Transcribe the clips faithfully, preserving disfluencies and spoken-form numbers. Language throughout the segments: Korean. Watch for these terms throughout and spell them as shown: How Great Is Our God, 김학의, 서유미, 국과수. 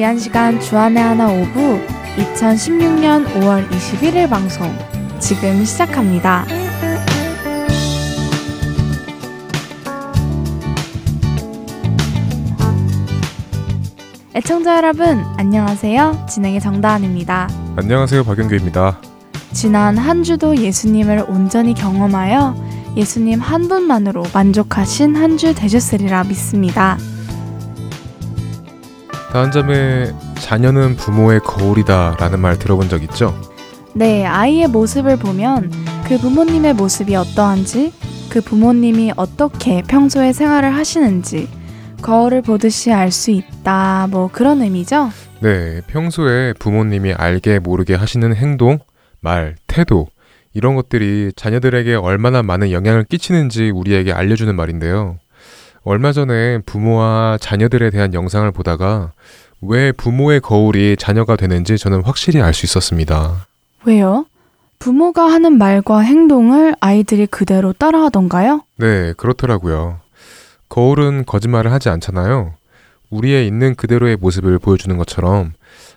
위한 시간 주안의 하나 오부 이천십육년 오월 이십일일 방송 지금 시작합니다. 애청자 여러분 안녕하세요. 진행의 정다은입니다. 안녕하세요. 박영규입니다. 지난 한 주도 예수님을 온전히 경험하여 예수님 한 분만으로 만족하신 한 주 되셨으리라 믿습니다. 다음 점에 자녀는 부모의 거울이다 라는 말 들어본 적 있죠? 네, 아이의 모습을 보면 그 부모님의 모습이 어떠한지, 그 부모님이 어떻게 평소에 생활을 하시는지 거울을 보듯이 알 수 있다, 뭐 그런 의미죠? 네, 평소에 부모님이 알게 모르게 하시는 행동, 말, 태도 이런 것들이 자녀들에게 얼마나 많은 영향을 끼치는지 우리에게 알려주는 말인데요. 얼마 전에 부모와 자녀들에 대한 영상을 보다가 왜 부모의 거울이 자녀가 되는지 저는 확실히 알 수 있었습니다. 왜요? 부모가 하는 말과 행동을 아이들이 그대로 따라하던가요? 네, 그렇더라고요. 거울은 거짓말을 하지 않잖아요. 우리의 있는 그대로의 모습을 보여주는 것처럼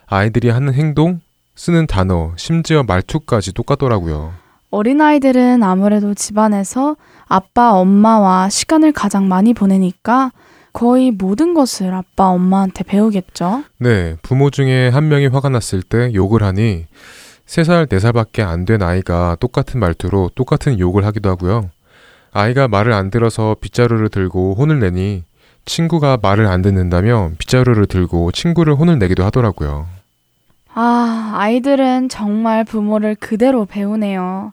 아이들이 하는 행동, 쓰는 단어, 심지어 말투까지 똑같더라고요. 어린아이들은 아무래도 집안에서 아빠, 엄마와 시간을 가장 많이 보내니까 거의 모든 것을 아빠, 엄마한테 배우겠죠? 네, 부모 중에 한 명이 화가 났을 때 욕을 하니 세 살, 네 살밖에 안 된 아이가 똑같은 말투로 똑같은 욕을 하기도 하고요. 아이가 말을 안 들어서 빗자루를 들고 혼을 내니 친구가 말을 안 듣는다며 빗자루를 들고 친구를 혼을 내기도 하더라고요. 아, 아이들은 정말 부모를 그대로 배우네요.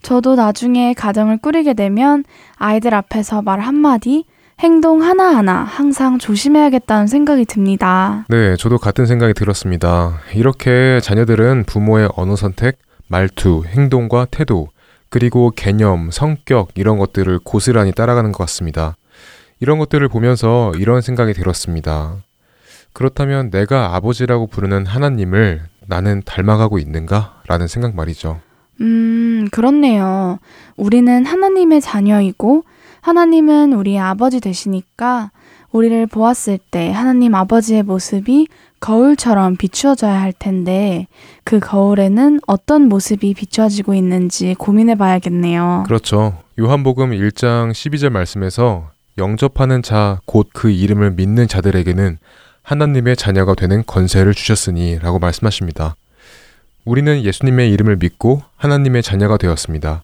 저도 나중에 가정을 꾸리게 되면 아이들 앞에서 말 한마디, 행동 하나하나 항상 조심해야겠다는 생각이 듭니다. 네, 저도 같은 생각이 들었습니다. 이렇게 자녀들은 부모의 언어 선택, 말투, 행동과 태도, 그리고 개념, 성격 이런 것들을 고스란히 따라가는 것 같습니다. 이런 것들을 보면서 이런 생각이 들었습니다. 그렇다면 내가 아버지라고 부르는 하나님을 나는 닮아가고 있는가? 라는 생각 말이죠. 음, 그렇네요. 우리는 하나님의 자녀이고 하나님은 우리의 아버지 되시니까 우리를 보았을 때 하나님 아버지의 모습이 거울처럼 비추어져야 할 텐데 그 거울에는 어떤 모습이 비추어지고 있는지 고민해 봐야겠네요. 그렇죠. 요한복음 일장 십이절 말씀에서 영접하는 자 곧 그 이름을 믿는 자들에게는 하나님의 자녀가 되는 권세를 주셨으니 라고 말씀하십니다. 우리는 예수님의 이름을 믿고 하나님의 자녀가 되었습니다.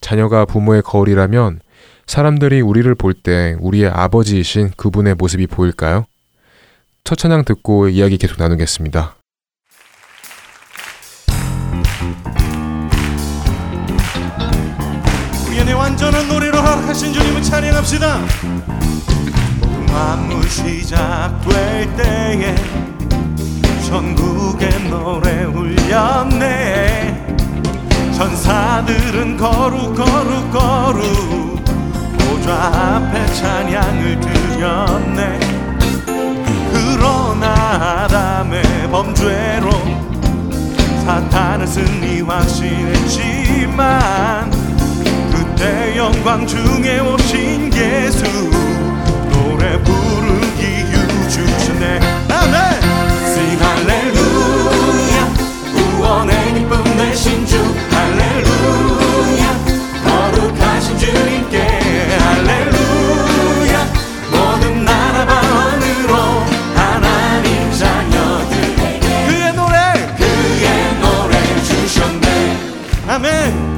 자녀가 부모의 거울이라면 사람들이 우리를 볼 때 우리의 아버지이신 그분의 모습이 보일까요? 첫 찬양 듣고 이야기 계속 나누겠습니다. 우연의 완전한 노래로 허락하신 주님을 찬양합시다. 만물 시작될 때에 천국의 노래 울렸네. 천사들은 거룩 거룩 거룩 보좌 앞에 찬양을 드렸네. 그러나 아담의 범죄로 사탄은 승리와 신했지만 그때 영광 중에 오신 예수 노래 부른 이유 주시네. 아멘. Sing 할렐루야 구원의 기쁨 되신 주 할렐루야 거룩하신 주님께 할렐루야 모든 나라 방언으로 하나님 자녀들에게 그의 노래 그의 노래 주셨네. 아멘.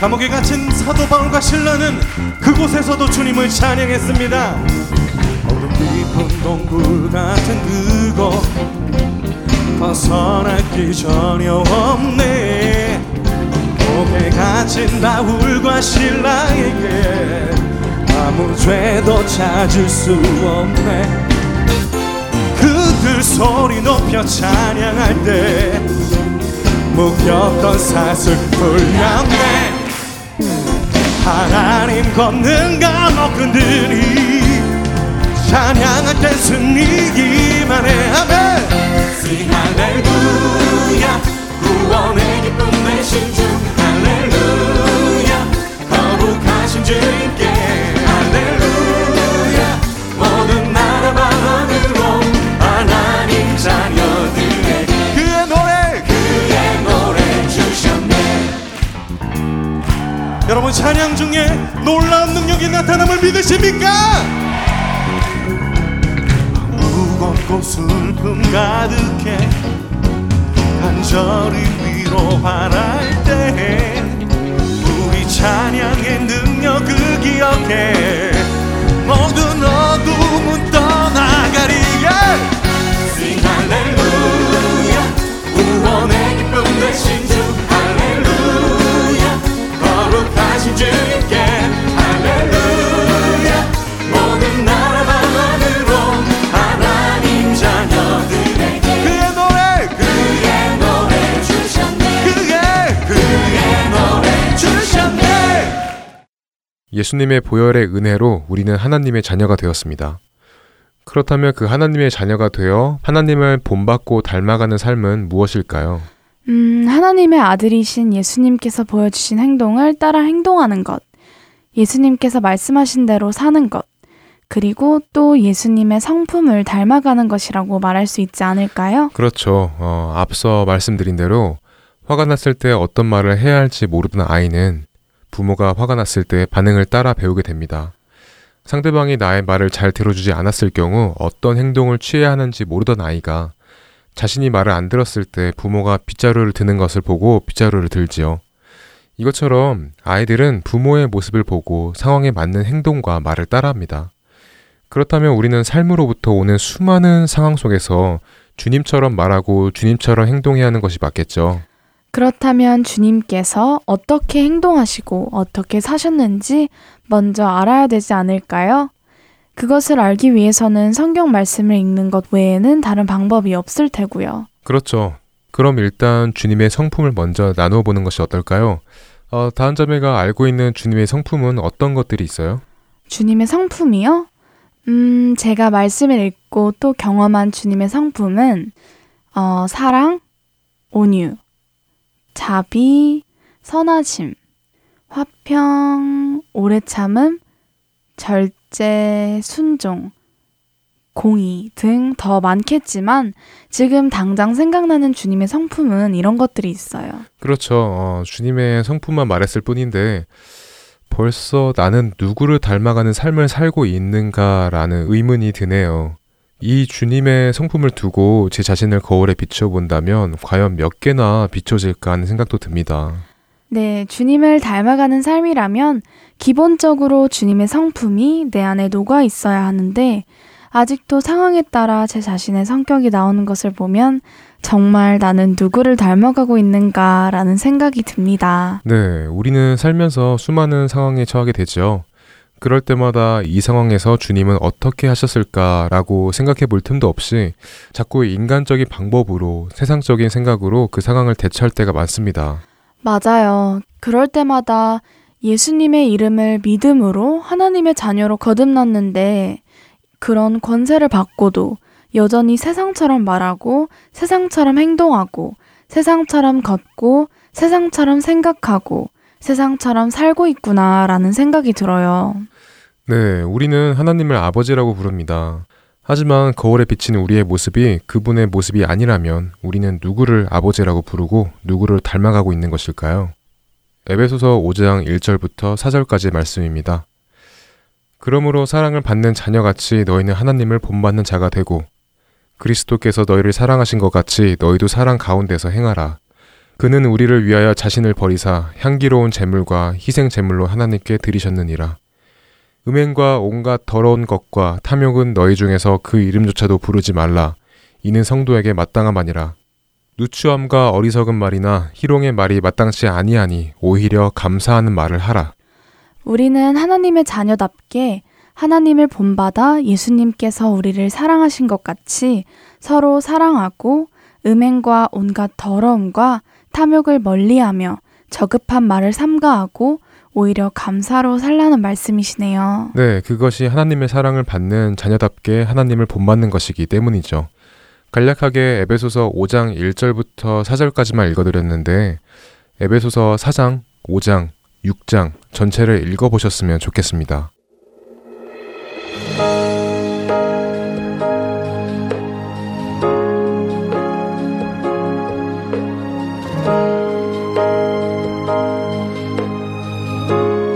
감옥에 갇힌 사도 바울과 신라는 그곳에서도 주님을 찬양했습니다. 얼음 깊은 동굴 같은 그곳 벗어나기 전혀 없네. 목에 갇힌 바울과 신라에게 아무 죄도 찾을 수 없네. 그들 소리 높여 찬양할 때 묶였던 사슬 풀렸네. 하나님 걷는 감옥 흔들이 찬양할 땐 승리기만 해. 아멘. Sing 할렐루야 구원의 기쁨 되신 주 할렐루야 거룩하신 주님께 할렐루야 모든 나라 방언으로 하나 그 찬양 중에 놀라운 능력이 나타남을 믿으십니까? 무겁고 슬픔 가득해 간절히 위로 바랄 때 우리 찬양의 능력을 기억해 모든 어둠은 떠나가리야. Sing 할렐루야 구원의 기쁨 되신 주 할렐루야 거룩하신 주님께 할렐루야 모든 나라 만으로 하나님 자녀들에게 그의 노래 그의 노래 주셨네 그의 그의 노래 주셨네. 예수님의 보혈의 은혜로 우리는 하나님의 자녀가 되었습니다. 그렇다면 그 하나님의 자녀가 되어 하나님을 본받고 닮아가는 삶은 무엇일까요? 음, 하나님의 아들이신 예수님께서 보여주신 행동을 따라 행동하는 것, 예수님께서 말씀하신 대로 사는 것, 그리고 또 예수님의 성품을 닮아가는 것이라고 말할 수 있지 않을까요? 그렇죠. 어, 앞서 말씀드린 대로 화가 났을 때 어떤 말을 해야 할지 모르던 아이는 부모가 화가 났을 때의 반응을 따라 배우게 됩니다. 상대방이 나의 말을 잘 들어주지 않았을 경우 어떤 행동을 취해야 하는지 모르던 아이가 자신이 말을 안 들었을 때 부모가 빗자루를 드는 것을 보고 빗자루를 들지요. 이것처럼 아이들은 부모의 모습을 보고 상황에 맞는 행동과 말을 따라합니다. 그렇다면 우리는 삶으로부터 오는 수많은 상황 속에서 주님처럼 말하고 주님처럼 행동해야 하는 것이 맞겠죠. 그렇다면 주님께서 어떻게 행동하시고 어떻게 사셨는지 먼저 알아야 되지 않을까요? 그것을 알기 위해서는 성경 말씀을 읽는 것 외에는 다른 방법이 없을 테고요. 그렇죠. 그럼 일단 주님의 성품을 먼저 나누어 보는 것이 어떨까요? 어, 다음 자매가 알고 있는 주님의 성품은 어떤 것들이 있어요? 주님의 성품이요? 음, 제가 말씀을 읽고 또 경험한 주님의 성품은 어, 사랑, 온유, 자비, 선하심, 화평, 오래 참음, 절제, 순종, 공의 등 더 많겠지만 지금 당장 생각나는 주님의 성품은 이런 것들이 있어요. 그렇죠. 어, 주님의 성품만 말했을 뿐인데 벌써 나는 누구를 닮아가는 삶을 살고 있는가라는 의문이 드네요. 이 주님의 성품을 두고 제 자신을 거울에 비춰본다면 과연 몇 개나 비춰질까 하는 생각도 듭니다. 네, 주님을 닮아가는 삶이라면 기본적으로 주님의 성품이 내 안에 녹아 있어야 하는데 아직도 상황에 따라 제 자신의 성격이 나오는 것을 보면 정말 나는 누구를 닮아가고 있는가라는 생각이 듭니다. 네, 우리는 살면서 수많은 상황에 처하게 되죠. 그럴 때마다 이 상황에서 주님은 어떻게 하셨을까라고 생각해 볼 틈도 없이 자꾸 인간적인 방법으로 세상적인 생각으로 그 상황을 대처할 때가 많습니다. 맞아요. 그럴 때마다 예수님의 이름을 믿음으로 하나님의 자녀로 거듭났는데 그런 권세를 받고도 여전히 세상처럼 말하고 세상처럼 행동하고 세상처럼 걷고 세상처럼 생각하고 세상처럼 살고 있구나라는 생각이 들어요. 네, 우리는 하나님을 아버지라고 부릅니다. 하지만 거울에 비친 우리의 모습이 그분의 모습이 아니라면 우리는 누구를 아버지라고 부르고 누구를 닮아가고 있는 것일까요? 에베소서 오 장 일 절부터 사 절까지의 말씀입니다. 그러므로 사랑을 받는 자녀같이 너희는 하나님을 본받는 자가 되고 그리스도께서 너희를 사랑하신 것 같이 너희도 사랑 가운데서 행하라. 그는 우리를 위하여 자신을 버리사 향기로운 제물과 희생 제물로 하나님께 드리셨느니라. 음행과 온갖 더러운 것과 탐욕은 너희 중에서 그 이름조차도 부르지 말라. 이는 성도에게 마땅함아니라. 누추함과 어리석은 말이나 희롱의 말이 마땅치 아니하니 오히려 감사하는 말을 하라. 우리는 하나님의 자녀답게 하나님을 본받아 예수님께서 우리를 사랑하신 것 같이 서로 사랑하고 음행과 온갖 더러움과 탐욕을 멀리하며 저급한 말을 삼가하고 오히려 감사로 살라는 말씀이시네요. 네, 그것이 하나님의 사랑을 받는 자녀답게 하나님을 본받는 것이기 때문이죠. 간략하게 에베소서 오 장 일 절부터 사 절까지만 읽어드렸는데 에베소서 사 장, 오 장, 육 장 전체를 읽어보셨으면 좋겠습니다. Thank you.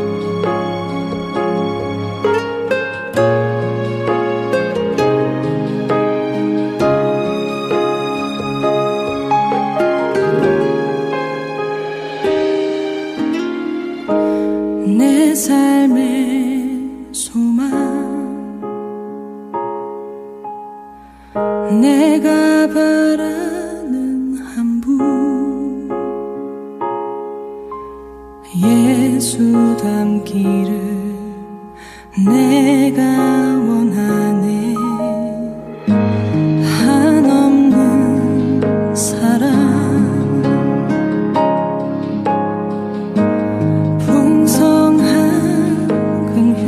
예수 닮기를 내가 원하네. 한없는 사랑, 풍성한 긍휼,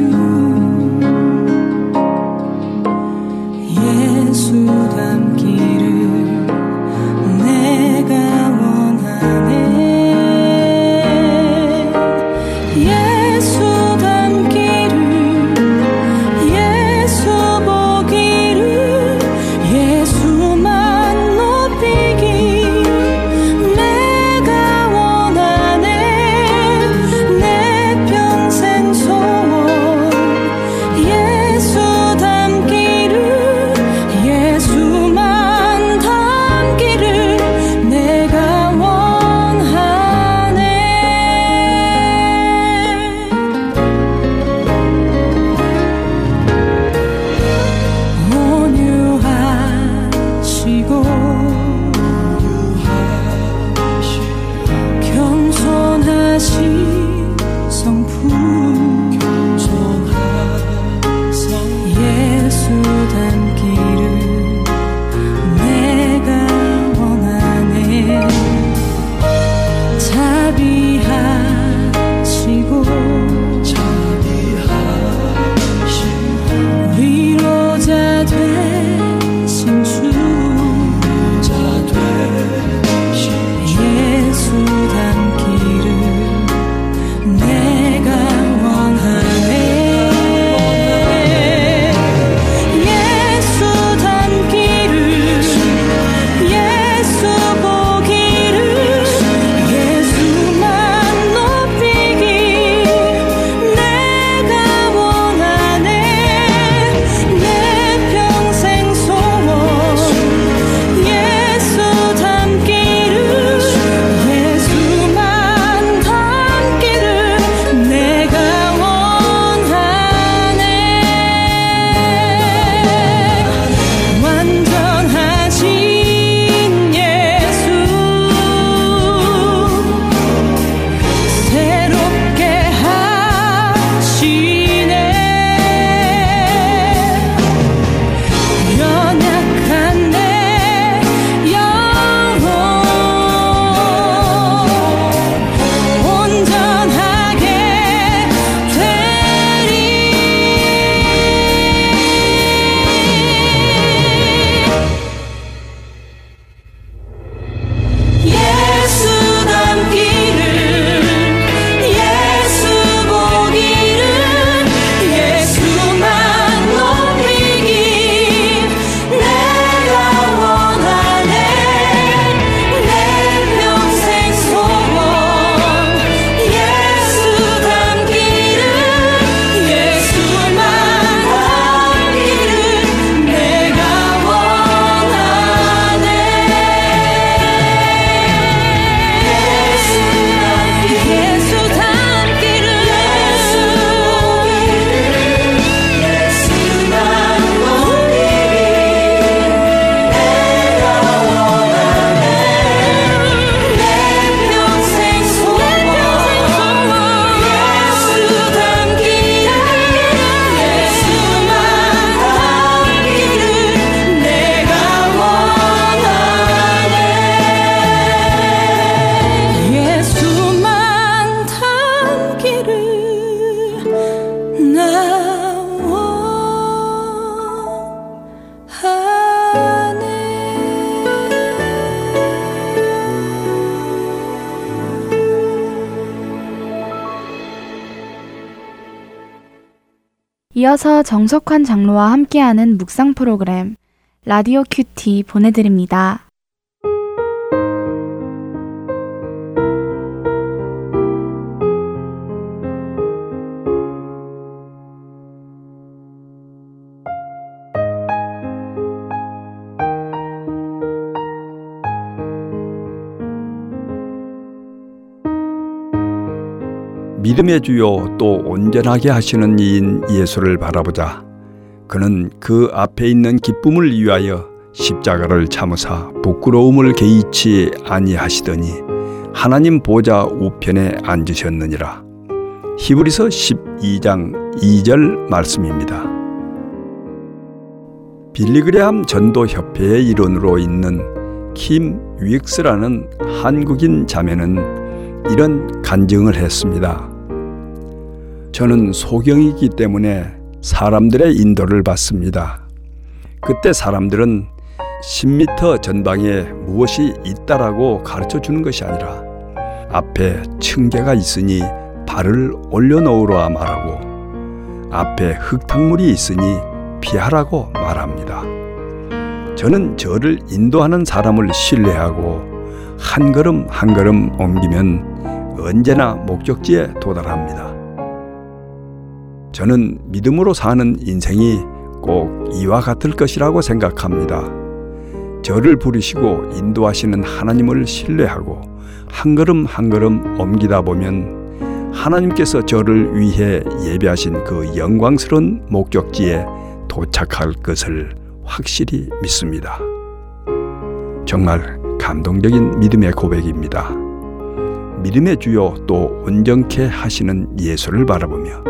예수 닮기를 내가 원하네. 이어서 정석환 장로와 함께하는 묵상 프로그램 라디오 큐티 보내드립니다. 믿음의 주요 또 온전하게 하시는 이인 예수를 바라보자. 그는 그 앞에 있는 기쁨을 위하여 십자가를 참으사 부끄러움을 개의치 아니하시더니 하나님 보좌 우편에 앉으셨느니라. 히브리서 십이 장 이 절 말씀입니다. 빌리 그레함 전도협회의 일원으로 있는 김 윅스라는 한국인 자매는 이런 간증을 했습니다. 저는 소경이기 때문에 사람들의 인도를 받습니다. 그때 사람들은 십 미터 전방에 무엇이 있다라고 가르쳐주는 것이 아니라 앞에 층계가 있으니 발을 올려놓으라 말하고 앞에 흙탕물이 있으니 피하라고 말합니다. 저는 저를 인도하는 사람을 신뢰하고 한 걸음 한 걸음 옮기면 언제나 목적지에 도달합니다. 저는 믿음으로 사는 인생이 꼭 이와 같을 것이라고 생각합니다. 저를 부르시고 인도하시는 하나님을 신뢰하고 한 걸음 한 걸음 옮기다 보면 하나님께서 저를 위해 예비하신 그 영광스러운 목적지에 도착할 것을 확실히 믿습니다. 정말 감동적인 믿음의 고백입니다. 믿음의 주요 또 온전케 하시는 예수를 바라보며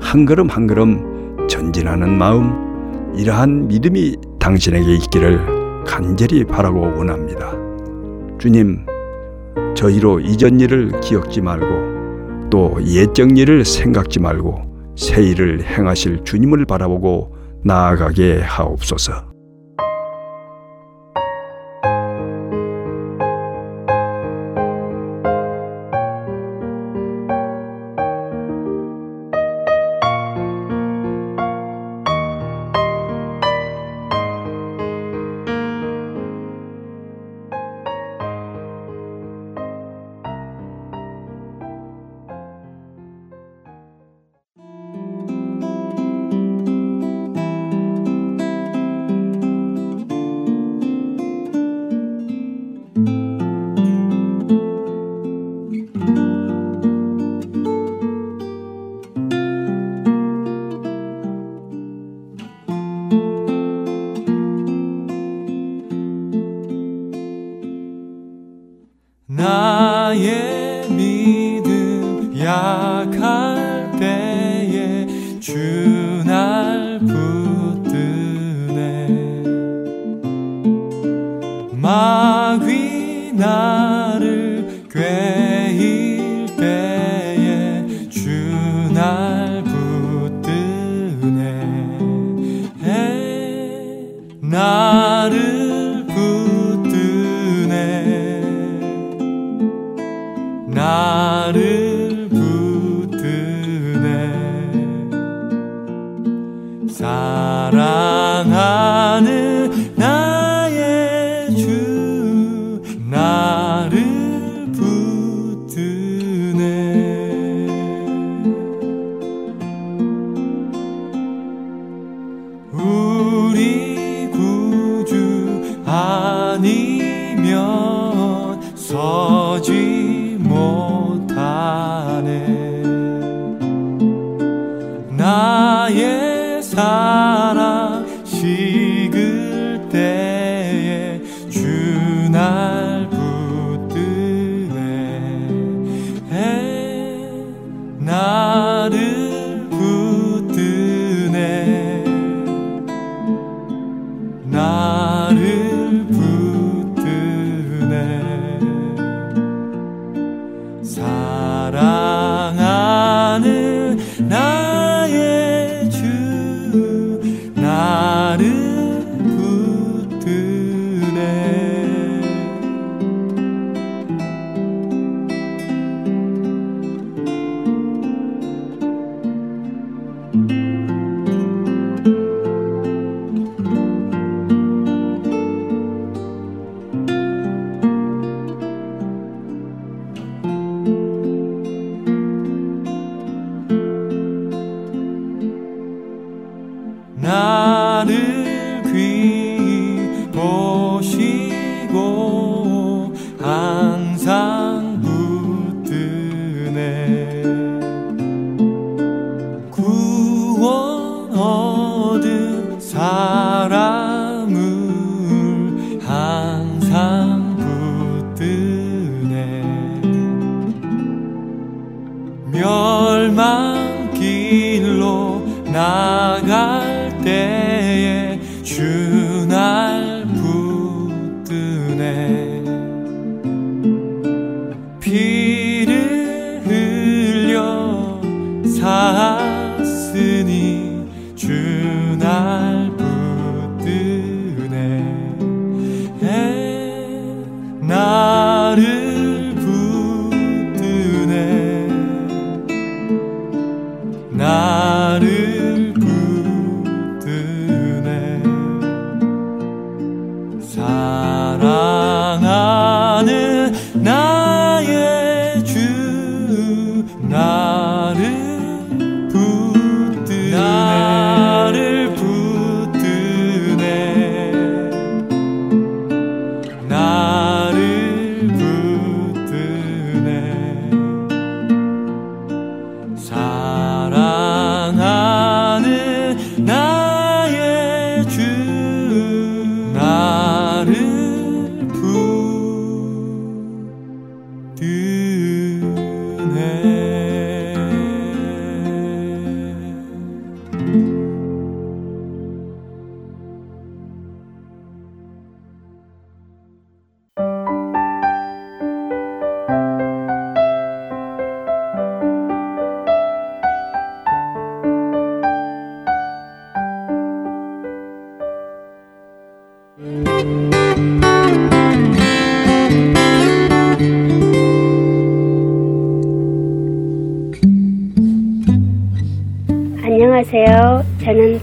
한 걸음 한 걸음 전진하는 마음, 이러한 믿음이 당신에게 있기를 간절히 바라고 원합니다. 주님, 저희로 이전 일을 기억지 말고 또 옛적 일을 생각지 말고 새 일을 행하실 주님을 바라보고 나아가게 하옵소서. 나를 붙드네. 안녕하세요. 저는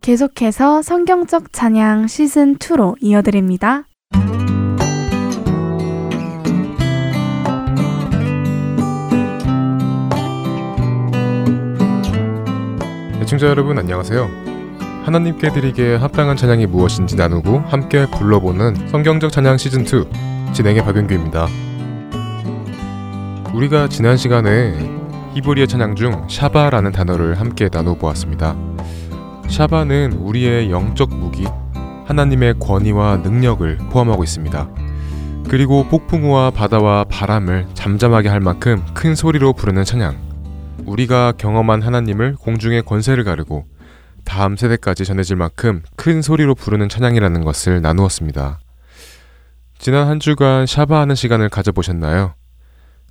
계속해서 성경적 찬양 시즌이로 이어드립니다. 시청자 여러분 안녕하세요. 하나님께 드리기에 합당한 찬양이 무엇인지 나누고 함께 불러보는 성경적 찬양 시즌이 진행의 박윤규입니다. 우리가 지난 시간에 히브리어 찬양 중 샤바라는 단어를 함께 나눠보았습니다. 샤바는 우리의 영적 무기, 하나님의 권위와 능력을 포함하고 있습니다. 그리고 폭풍우와 바다와 바람을 잠잠하게 할 만큼 큰 소리로 부르는 찬양, 우리가 경험한 하나님을 공중의 권세를 가르고 다음 세대까지 전해질 만큼 큰 소리로 부르는 찬양이라는 것을 나누었습니다. 지난 한 주간 샤바하는 시간을 가져보셨나요?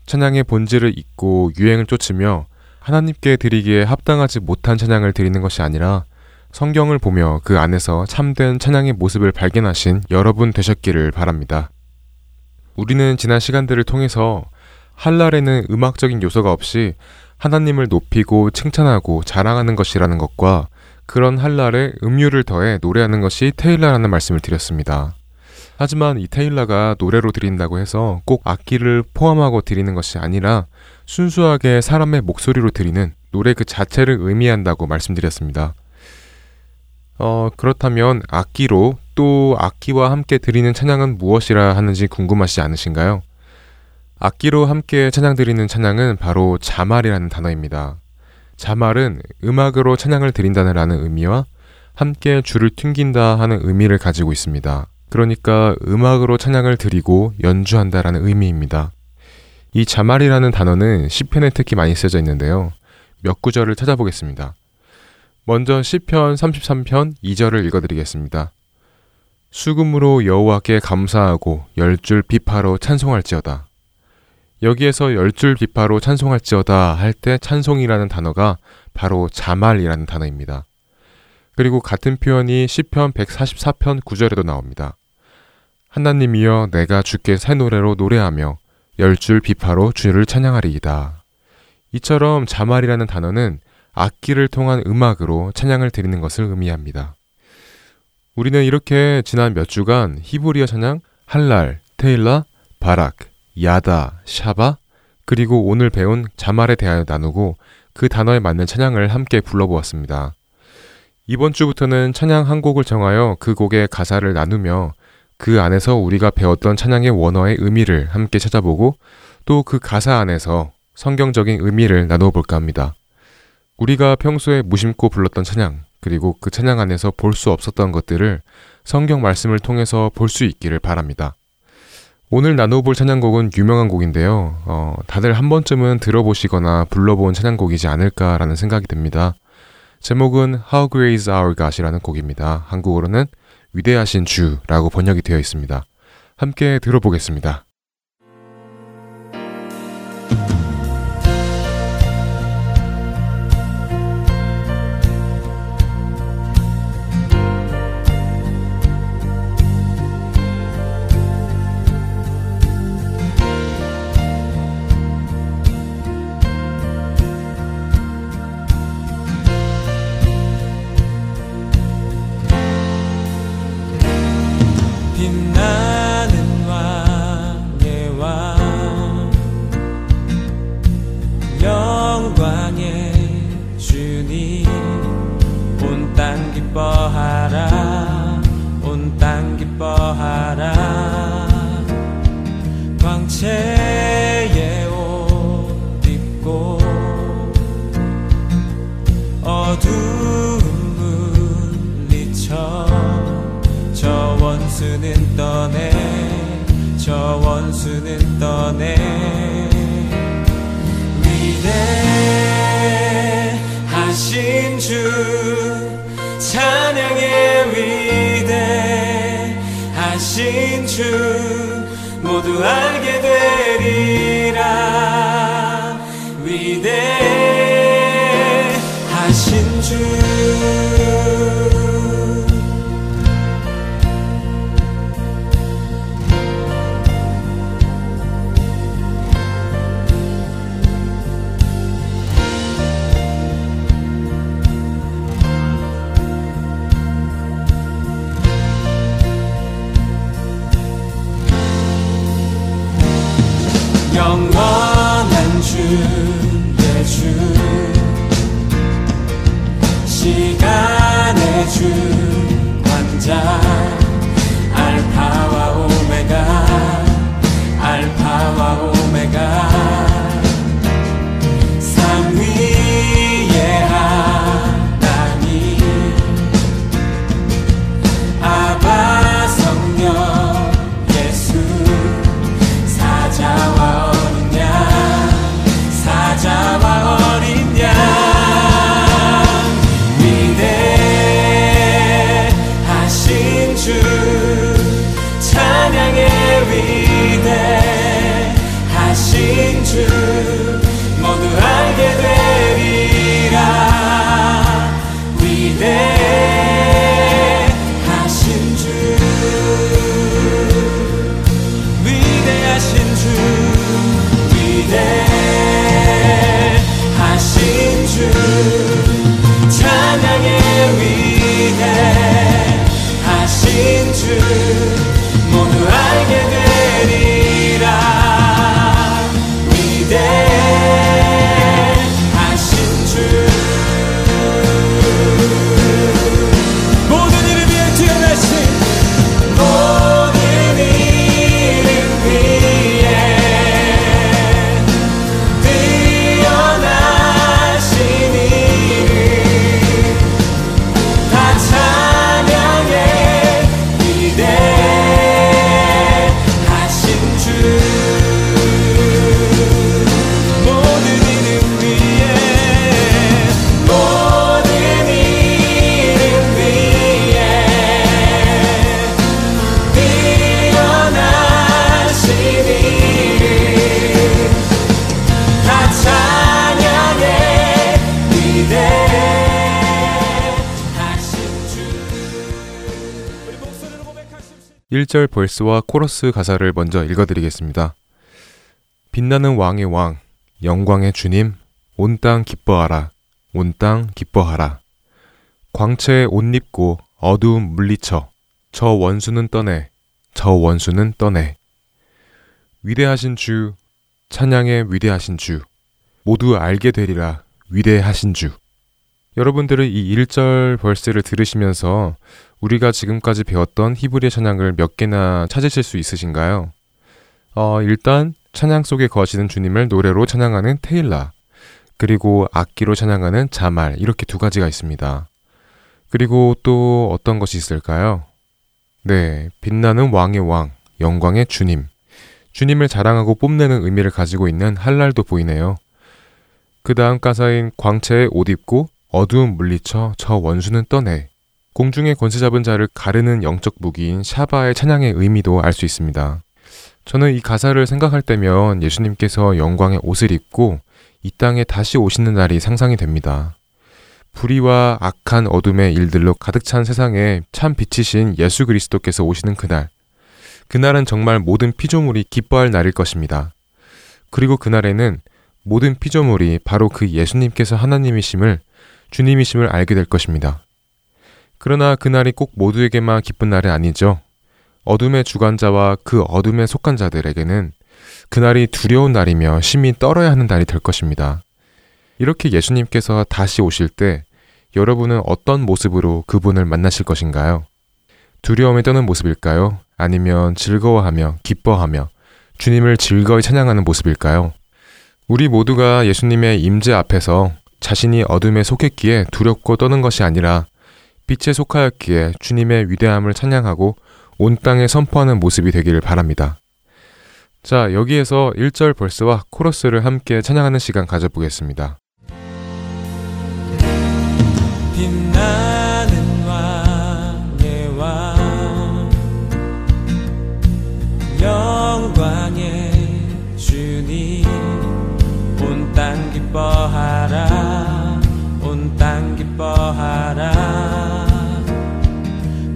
찬양의 본질을 잊고 유행을 쫓으며 하나님께 드리기에 합당하지 못한 찬양을 드리는 것이 아니라 성경을 보며 그 안에서 참된 찬양의 모습을 발견하신 여러분 되셨기를 바랍니다. 우리는 지난 시간들을 통해서 할랄에는 음악적인 요소가 없이 하나님을 높이고 칭찬하고 자랑하는 것이라는 것과 그런 할랄에 음유를 더해 노래하는 것이 테일라라는 말씀을 드렸습니다. 하지만 이 테일라가 노래로 드린다고 해서 꼭 악기를 포함하고 드리는 것이 아니라 순수하게 사람의 목소리로 드리는 노래 그 자체를 의미한다고 말씀드렸습니다. 어, 그렇다면 악기로 또 악기와 함께 드리는 찬양은 무엇이라 하는지 궁금하시지 않으신가요? 악기로 함께 찬양 드리는 찬양은 바로 자말이라는 단어입니다. 자말은 음악으로 찬양을 드린다는 라는 의미와 함께 줄을 튕긴다 하는 의미를 가지고 있습니다. 그러니까 음악으로 찬양을 드리고 연주한다라는 의미입니다. 이 자말이라는 단어는 시편에 특히 많이 쓰여져 있는데요. 몇 구절을 찾아보겠습니다. 먼저 시편 삼십삼 편 이 절을 읽어드리겠습니다. 수금으로 여호와께 감사하고 열 줄 비파로 찬송할지어다. 여기에서 열 줄 비파로 찬송할지어다 할 때 찬송이라는 단어가 바로 자말이라는 단어입니다. 그리고 같은 표현이 시편 백사십사 편 구 절에도 나옵니다. 하나님이여 내가 주께 새 노래로 노래하며 열 줄 비파로 주를 찬양하리이다. 이처럼 자말이라는 단어는 악기를 통한 음악으로 찬양을 드리는 것을 의미합니다. 우리는 이렇게 지난 몇 주간 히브리어 찬양, 할랄, 테일라, 바락, 야다, 샤바, 그리고 오늘 배운 자말에 대하여 나누고 그 단어에 맞는 찬양을 함께 불러보았습니다. 이번 주부터는 찬양 한 곡을 정하여 그 곡의 가사를 나누며 그 안에서 우리가 배웠던 찬양의 원어의 의미를 함께 찾아보고 또 그 가사 안에서 성경적인 의미를 나누어 볼까 합니다. 우리가 평소에 무심코 불렀던 찬양, 그리고 그 찬양 안에서 볼 수 없었던 것들을 성경 말씀을 통해서 볼 수 있기를 바랍니다. 오늘 나누어 볼 찬양곡은 유명한 곡인데요. 어, 다들 한 번쯤은 들어보시거나 불러본 찬양곡이지 않을까라는 생각이 듭니다. 제목은 How Great Is Our God 이라는 곡입니다. 한국어로는 위대하신 주라고 번역이 되어 있습니다. 함께 들어보겠습니다. 기뻐하라 온 땅 기뻐하라 광채의 옷 입고 어두운 물리쳐 저 원수는 떠내 그는 떠내 위대하신 주 찬양의 위대하신 주 모두 알게 되리라 위대하신 주 영원한 주, 내 주, 시간의 주, 왕자, 알파와 오메가, 알파와 오메가, 삼위의 하나님, 아바 성령 예수, 사자와 사자와 어린 양 위대하신 주 찬양의 위대하신 주 모두 알게 되리라 위대하신 주 위대하신 주 위대 하신 주 찬양의 위대하신 주 모두 알게 되리라 위대하신 주 모든 일을 위해 뛰어나신 모든 일을 위해 일 절 벌스와 코러스 가사를 먼저 읽어드리겠습니다. 빛나는 왕의 왕, 영광의 주님, 온 땅 기뻐하라, 온 땅 기뻐하라. 광채에 옷 입고 어두움 물리쳐, 저 원수는 떠내, 저 원수는 떠내. 위대하신 주, 찬양의 위대하신 주, 모두 알게 되리라, 위대하신 주. 여러분들은 이 일 절 벌스를 들으시면서 우리가 지금까지 배웠던 히브리어 찬양을 몇 개나 찾으실 수 있으신가요? 어, 일단 찬양 속에 거하시는 주님을 노래로 찬양하는 테일라, 그리고 악기로 찬양하는 자말, 이렇게 두 가지가 있습니다. 그리고 또 어떤 것이 있을까요? 네, 빛나는 왕의 왕, 영광의 주님. 주님을 자랑하고 뽐내는 의미를 가지고 있는 할랄도 보이네요. 그 다음 가사인 광채에 옷 입고 어두움 물리쳐 저 원수는 떠내. 공중에 권세 잡은 자를 가르는 영적 무기인 샤바의 찬양의 의미도 알 수 있습니다. 저는 이 가사를 생각할 때면 예수님께서 영광의 옷을 입고 이 땅에 다시 오시는 날이 상상이 됩니다. 불의와 악한 어둠의 일들로 가득 찬 세상에 참 빛이신 예수 그리스도께서 오시는 그날. 그날은 정말 모든 피조물이 기뻐할 날일 것입니다. 그리고 그날에는 모든 피조물이 바로 그 예수님께서 하나님이심을, 주님이심을 알게 될 것입니다. 그러나 그날이 꼭 모두에게만 기쁜 날이 아니죠. 어둠의 주관자와 그 어둠에 속한 자들에게는 그날이 두려운 날이며 심히 떨어야 하는 날이 될 것입니다. 이렇게 예수님께서 다시 오실 때 여러분은 어떤 모습으로 그분을 만나실 것인가요? 두려움에 떠는 모습일까요? 아니면 즐거워하며 기뻐하며 주님을 즐거이 찬양하는 모습일까요? 우리 모두가 예수님의 임재 앞에서 자신이 어둠에 속했기에 두렵고 떠는 것이 아니라 빛에 속하였기에 주님의 위대함을 찬양하고 온 땅에 선포하는 모습이 되기를 바랍니다. 자, 여기에서 일 절 벌스와 코러스를 함께 찬양하는 시간 가져보겠습니다. 빛나는 왕의 왕 영광의 주님 온 땅 기뻐하라 온 땅 기뻐하라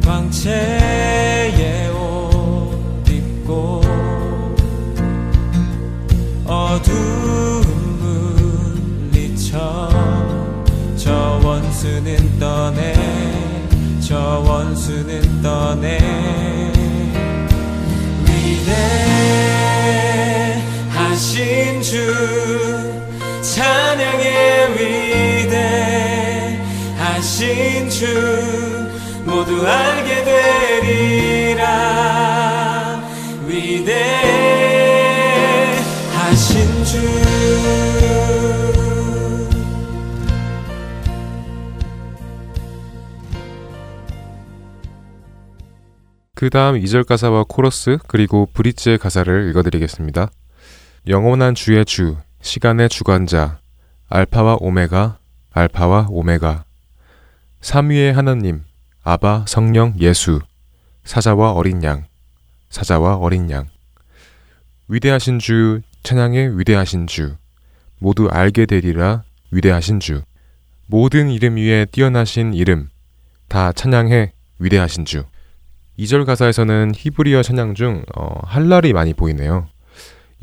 광채의 옷 입고 어두움을 잊혀 저 원수는 떠내 저 원수는 떠내 위대하신 주 찬양의 위대하신 주 모두 알게 되리라 위대하신 주 그 다음 이 절 가사와 코러스 그리고 브릿지의 가사를 읽어드리겠습니다. 영원한 주의 주, 시간의 주관자, 알파와 오메가, 알파와 오메가, 삼위의 하나님, 아바 성령 예수, 사자와 어린 양, 사자와 어린 양, 위대하신 주, 찬양의 위대하신 주, 모두 알게 되리라 위대하신 주, 모든 이름 위에 뛰어나신 이름, 다 찬양해 위대하신 주. 이 절 가사에서는 히브리어 찬양 중 어, 할랄이 많이 보이네요.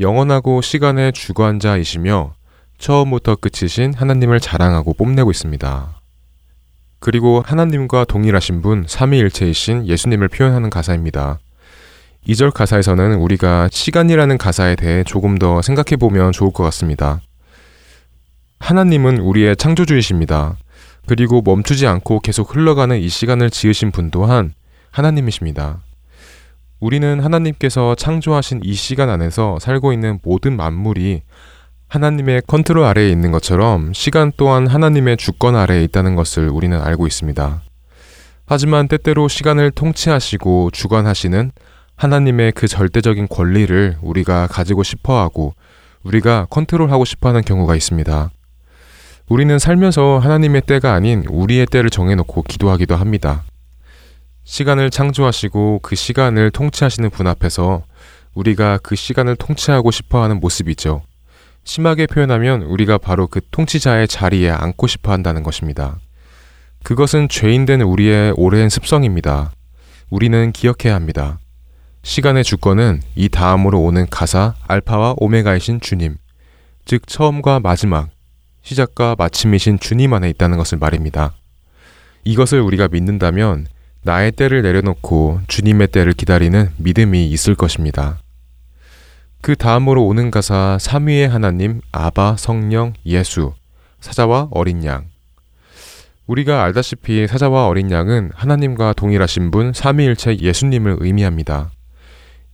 영원하고 시간의 주관자이시며 처음부터 끝이신 하나님을 자랑하고 뽐내고 있습니다. 그리고 하나님과 동일하신 분 삼위일체이신 예수님을 표현하는 가사입니다. 이 절 가사에서는 우리가 시간이라는 가사에 대해 조금 더 생각해보면 좋을 것 같습니다. 하나님은 우리의 창조주이십니다. 그리고 멈추지 않고 계속 흘러가는 이 시간을 지으신 분 또한 하나님이십니다. 우리는 하나님께서 창조하신 이 시간 안에서 살고 있는 모든 만물이 하나님의 컨트롤 아래에 있는 것처럼 시간 또한 하나님의 주권 아래에 있다는 것을 우리는 알고 있습니다. 하지만 때때로 시간을 통치하시고 주관하시는 하나님의 그 절대적인 권리를 우리가 가지고 싶어하고 우리가 컨트롤하고 싶어하는 경우가 있습니다. 우리는 살면서 하나님의 때가 아닌 우리의 때를 정해놓고 기도하기도 합니다. 시간을 창조하시고 그 시간을 통치하시는 분 앞에서 우리가 그 시간을 통치하고 싶어하는 모습이죠. 심하게 표현하면 우리가 바로 그 통치자의 자리에 앉고 싶어 한다는 것입니다. 그것은 죄인된 우리의 오랜 습성입니다. 우리는 기억해야 합니다. 시간의 주권은 이 다음으로 오는 가사 알파와 오메가이신 주님, 즉 처음과 마지막, 시작과 마침이신 주님 안에 있다는 것을 말입니다. 이것을 우리가 믿는다면 나의 때를 내려놓고 주님의 때를 기다리는 믿음이 있을 것입니다. 그 다음으로 오는 가사 삼위의 하나님 아바 성령 예수 사자와 어린 양. 우리가 알다시피 사자와 어린 양은 하나님과 동일하신 분 삼위일체 예수님을 의미합니다.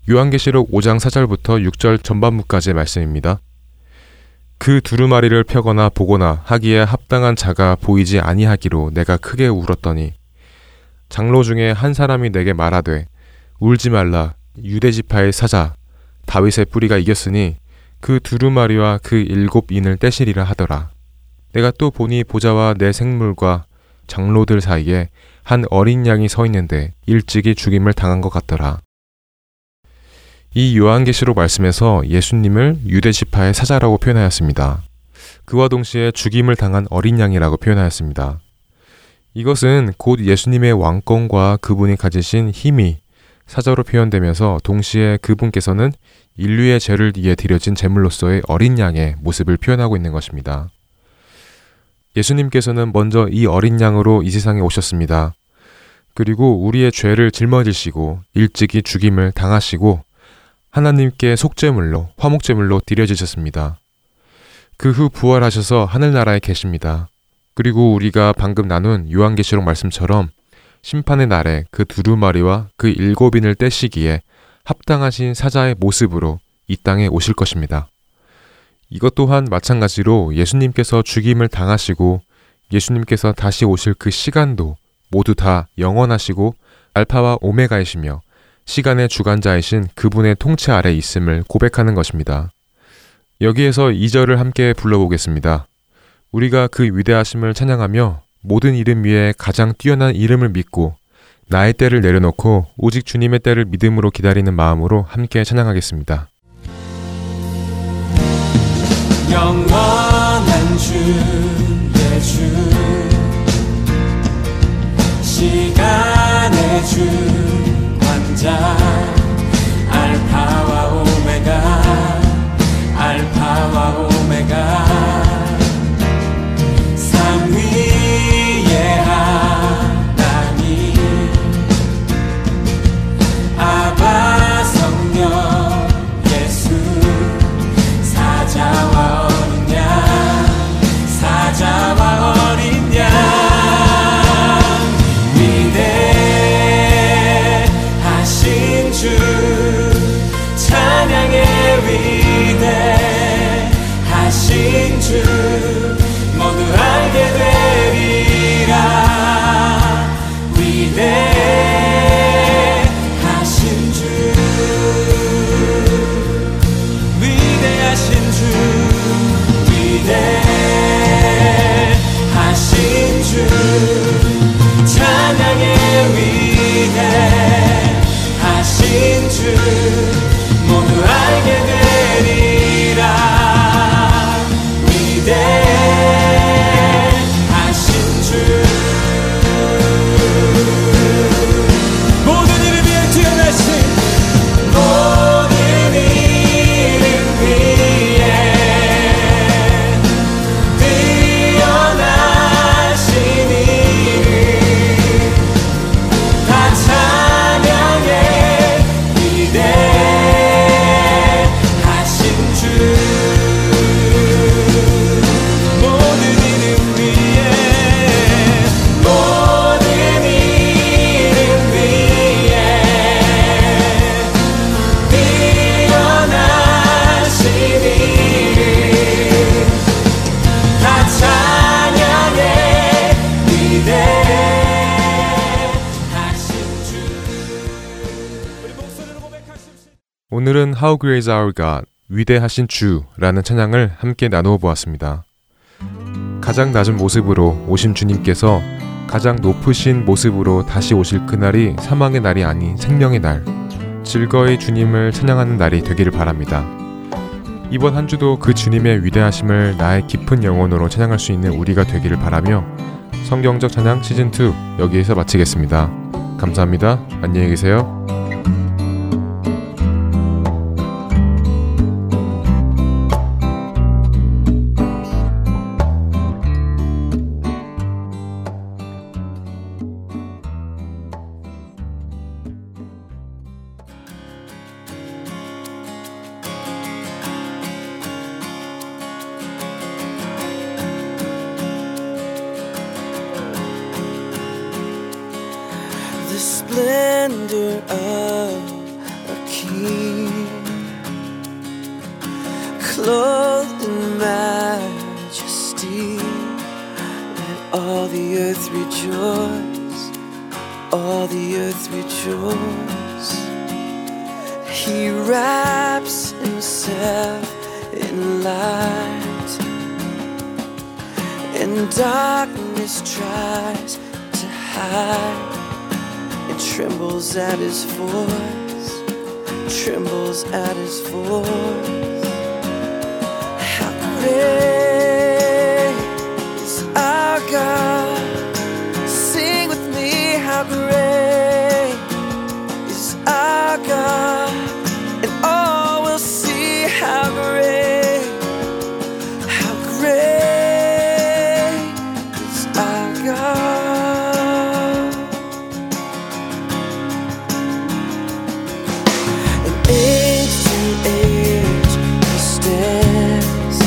요한계시록 오 장 사 절부터 육 절 전반부까지의 말씀입니다. 그 두루마리를 펴거나 보거나 하기에 합당한 자가 보이지 아니하기로 내가 크게 울었더니 장로 중에 한 사람이 내게 말하되 울지 말라 유대지파의 사자 다윗의 뿌리가 이겼으니 그 두루마리와 그 일곱 인을 떼시리라 하더라. 내가 또 보니 보좌와 내 생물과 장로들 사이에 한 어린 양이 서 있는데 일찍이 죽임을 당한 것 같더라. 이 요한계시록 말씀에서 예수님을 유대지파의 사자라고 표현하였습니다. 그와 동시에 죽임을 당한 어린 양이라고 표현하였습니다. 이것은 곧 예수님의 왕권과 그분이 가지신 힘이 사자로 표현되면서 동시에 그분께서는 인류의 죄를 위해 드려진 제물로서의 어린 양의 모습을 표현하고 있는 것입니다. 예수님께서는 먼저 이 어린 양으로 이 세상에 오셨습니다. 그리고 우리의 죄를 짊어지시고 일찍이 죽임을 당하시고 하나님께 속죄물로 화목제물로 드려지셨습니다. 그 후 부활하셔서 하늘나라에 계십니다. 그리고 우리가 방금 나눈 요한계시록 말씀처럼 심판의 날에 그 두루마리와 그 일곱인을 떼시기에 합당하신 사자의 모습으로 이 땅에 오실 것입니다. 이것 또한 마찬가지로 예수님께서 죽임을 당하시고 예수님께서 다시 오실 그 시간도 모두 다 영원하시고 알파와 오메가이시며 시간의 주관자이신 그분의 통치 아래 있음을 고백하는 것입니다. 여기에서 이 절을 함께 불러보겠습니다. 우리가 그 위대하심을 찬양하며 모든 이름 위에 가장 뛰어난 이름을 믿고 나의 때를 내려놓고 오직 주님의 때를 믿음으로 기다리는 마음으로 함께 찬양하겠습니다. 영원한 주의 주 시간의 주 관자 알파와 오메가 알파와 오메가 삼위의 하나님 아바 성령 예수 사자와 어린 양 사자와 어린 양 위대하신 주 찬양의 위대하신 주 오늘은 How Great Is Our God, 위대하신 주라는 찬양을 함께 나누어 보았습니다. 가장 낮은 모습으로 오신 주님께서 가장 높으신 모습으로 다시 오실 그날이 사망의 날이 아닌 생명의 날, 즐거이 주님을 찬양하는 날이 되기를 바랍니다. 이번 한 주도 그 주님의 위대하심을 나의 깊은 영혼으로 찬양할 수 있는 우리가 되기를 바라며 성경적 찬양 시즌 투 여기에서 마치겠습니다. 감사합니다. 안녕히 계세요. Age to age, he stands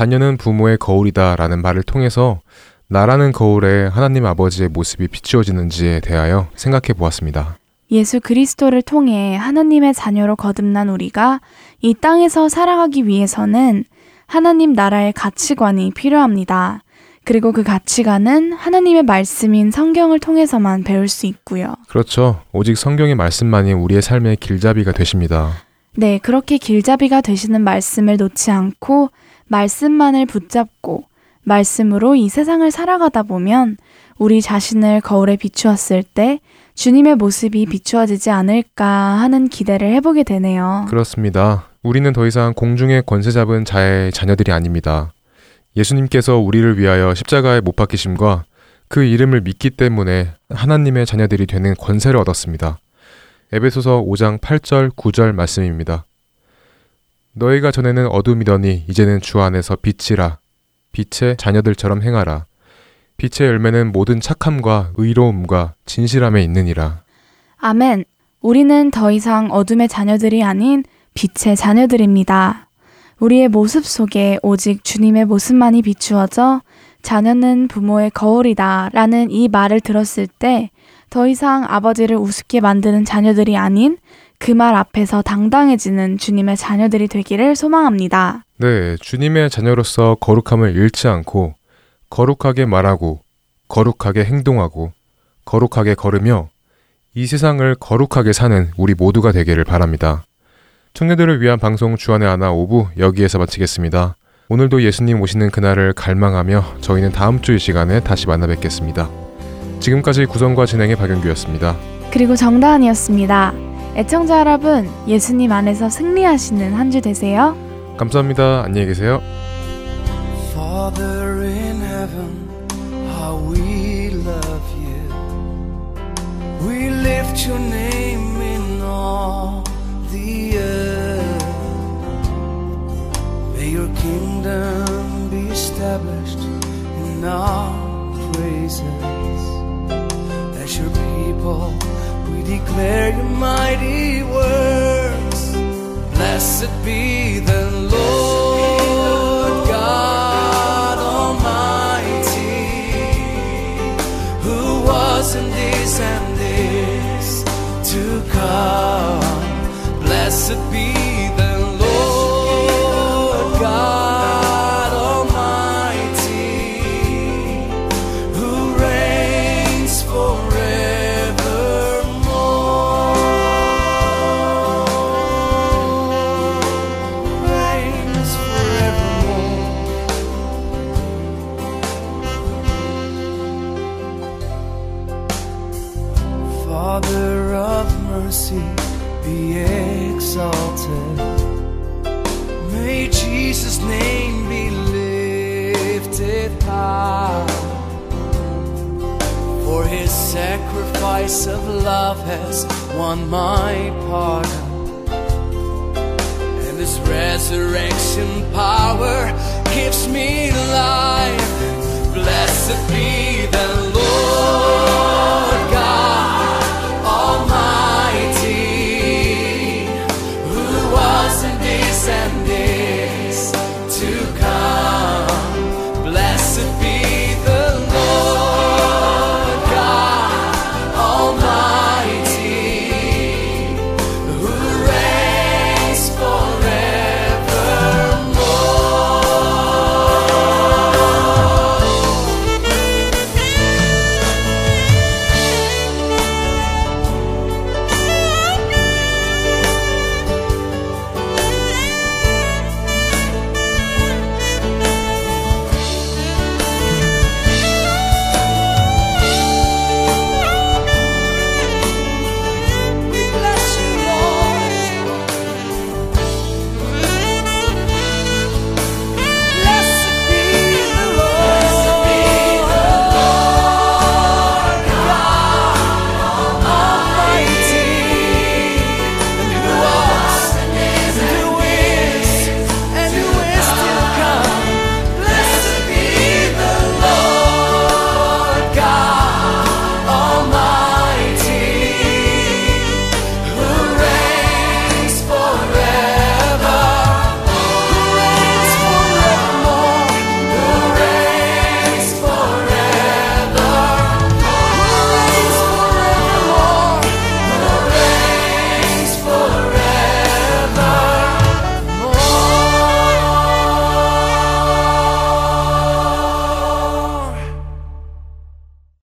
자녀는 부모의 거울이다 라는 말을 통해서 나라는 거울에 하나님 아버지의 모습이 비추어지는지에 대하여 생각해 보았습니다. 예수 그리스도를 통해 하나님의 자녀로 거듭난 우리가 이 땅에서 살아가기 위해서는 하나님 나라의 가치관이 필요합니다. 그리고 그 가치관은 하나님의 말씀인 성경을 통해서만 배울 수 있고요. 그렇죠. 오직 성경의 말씀만이 우리의 삶의 길잡이가 되십니다. 네, 그렇게 길잡이가 되시는 말씀을 놓지 않고 말씀만을 붙잡고 말씀으로 이 세상을 살아가다 보면 우리 자신을 거울에 비추었을 때 주님의 모습이 비추어지지 않을까 하는 기대를 해보게 되네요. 그렇습니다. 우리는 더 이상 공중에 권세 잡은 자의 자녀들이 아닙니다. 예수님께서 우리를 위하여 십자가에 못 박히심과 그 이름을 믿기 때문에 하나님의 자녀들이 되는 권세를 얻었습니다. 에베소서 오 장 팔 절 구 절 말씀입니다. 너희가 전에는 어둠이더니 이제는 주 안에서 빛이라. 빛의 자녀들처럼 행하라. 빛의 열매는 모든 착함과 의로움과 진실함에 있느니라. 아멘. 우리는 더 이상 어둠의 자녀들이 아닌 빛의 자녀들입니다. 우리의 모습 속에 오직 주님의 모습만이 비추어져 자녀는 부모의 거울이다 라는 이 말을 들었을 때 더 이상 아버지를 우습게 만드는 자녀들이 아닌 그 말 앞에서 당당해지는 주님의 자녀들이 되기를 소망합니다. 네, 주님의 자녀로서 거룩함을 잃지 않고 거룩하게 말하고 거룩하게 행동하고 거룩하게 걸으며 이 세상을 거룩하게 사는 우리 모두가 되기를 바랍니다. 청년들을 위한 방송 주안의 하나 오 부 여기에서 마치겠습니다. 오늘도 예수님 오시는 그날을 갈망하며 저희는 다음 주 이 시간에 다시 만나 뵙겠습니다. 지금까지 구성과 진행의 박영규였습니다. 그리고 정다은이었습니다. 애청자 여러분, 예수님 안에서 승리하시는 한 주 되세요. 감사합니다. 안녕히 계세요. Father in heaven, how we love you. We lift your name in all the earth. May your kingdom be established in our praises. As your people, we declare your mighty works. Blessed be the Lord God Almighty, who was and is and is to come. Blessed be the Lord God Almighty, who reigns forevermore. Reigns forevermore. Father of mercy, be exalted. May Jesus' name be lifted high, for his sacrifice of love has won my pardon, and his resurrection power